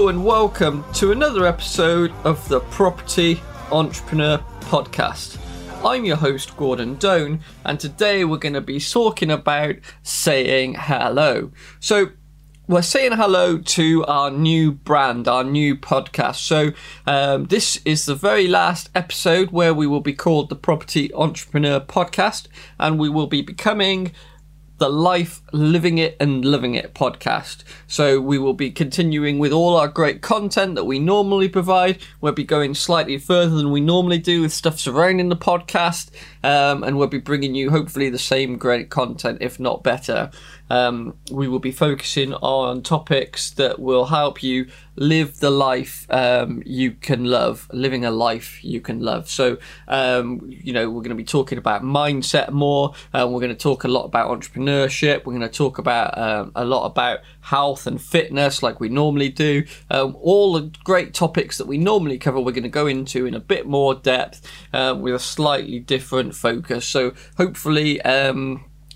Hello and welcome to another episode of the Property Entrepreneur Podcast. I'm your host Gordon Doan, and today we're going to be talking about saying hello. So we're saying hello to our new brand, our new podcast. So this is the very last episode where we will be called the Property Entrepreneur Podcast, and we will be becoming The Life Living It and Loving It Podcast. So we will be continuing with all our great content that we normally provide. We'll be going slightly further than we normally do with stuff surrounding the podcast, and we'll be bringing you hopefully the same great content, if not better. We will be focusing on topics that will help you live the life you can love, living a life you can love. So, we're going to be talking about mindset more. We're going to talk a lot about entrepreneurship. We're going to talk about a lot about health and fitness like we normally do. All the great topics that we normally cover, we're going to go into in a bit more depth with a slightly different focus. So hopefully,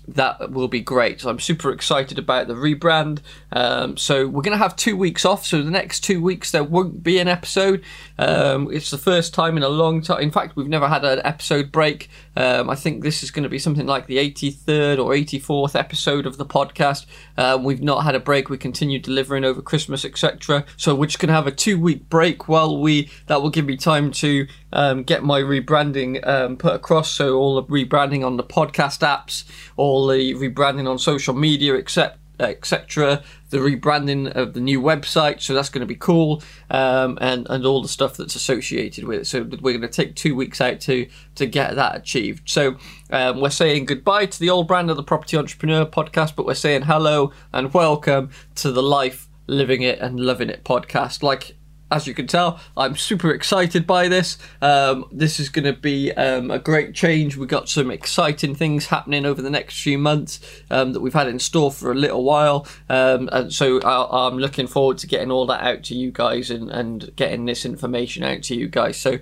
that will be great. So I'm super excited about the rebrand. So we're going to have 2 weeks off. So the next 2 weeks, there won't be an episode. It's the first time in a long time. In fact, we've never had an episode break. I think this is going to be something like the 83rd or 84th episode of the podcast. We've not had a break. We continue delivering over Christmas, etc. So we're just going to have a 2 week break while that will give me time to get my rebranding put across. So all the rebranding on the podcast apps, all the rebranding on social media, etc. The rebranding of the new website, so that's going to be cool, and all the stuff that's associated with it. So we're going to take 2 weeks out to get that achieved. So we're saying goodbye to the old brand of the Property Entrepreneur Podcast, but we're saying hello and welcome to the Life Living It and Loving It Podcast. As you can tell, I'm super excited by this. This is going to be a great change. We've got some exciting things happening over the next few months that we've had in store for a little while. And so I'm looking forward to getting all that out to you guys and getting this information out to you guys. So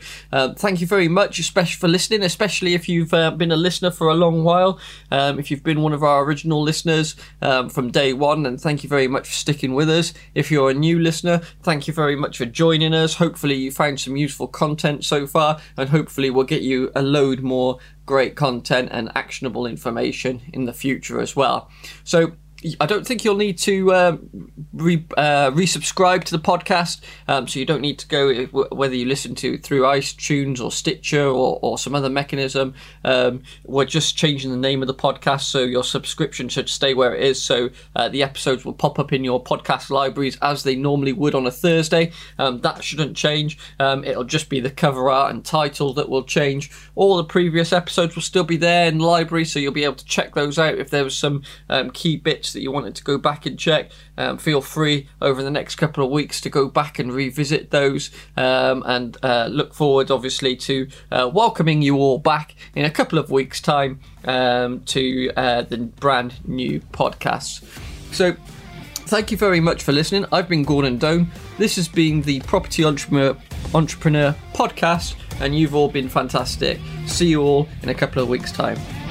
thank you very much, especially for listening, especially if you've been a listener for a long while. If you've been one of our original listeners from day one, and thank you very much for sticking with us. If you're a new listener, thank you very much for joining us. Hopefully you found some useful content so far, and hopefully we'll get you a load more great content and actionable information in the future as well. So I don't think you'll need to resubscribe to the podcast, so you don't need to go, whether you listen to through iTunes or Stitcher or some other mechanism. We're just changing the name of the podcast, so your subscription should stay where it is. So the episodes will pop up in your podcast libraries as they normally would on a Thursday. That shouldn't change. It'll just be the cover art and title that will change. All the previous episodes will still be there in the library, so you'll be able to check those out. If there was some key bits that you wanted to go back and check, feel free over the next couple of weeks to go back and revisit those, and look forward obviously to welcoming you all back in a couple of weeks time to the brand new podcast. So thank you very much for listening. I've been Gordon Doan. This has been the Property Entrepreneur Podcast, and you've all been fantastic. See you all in a couple of weeks time.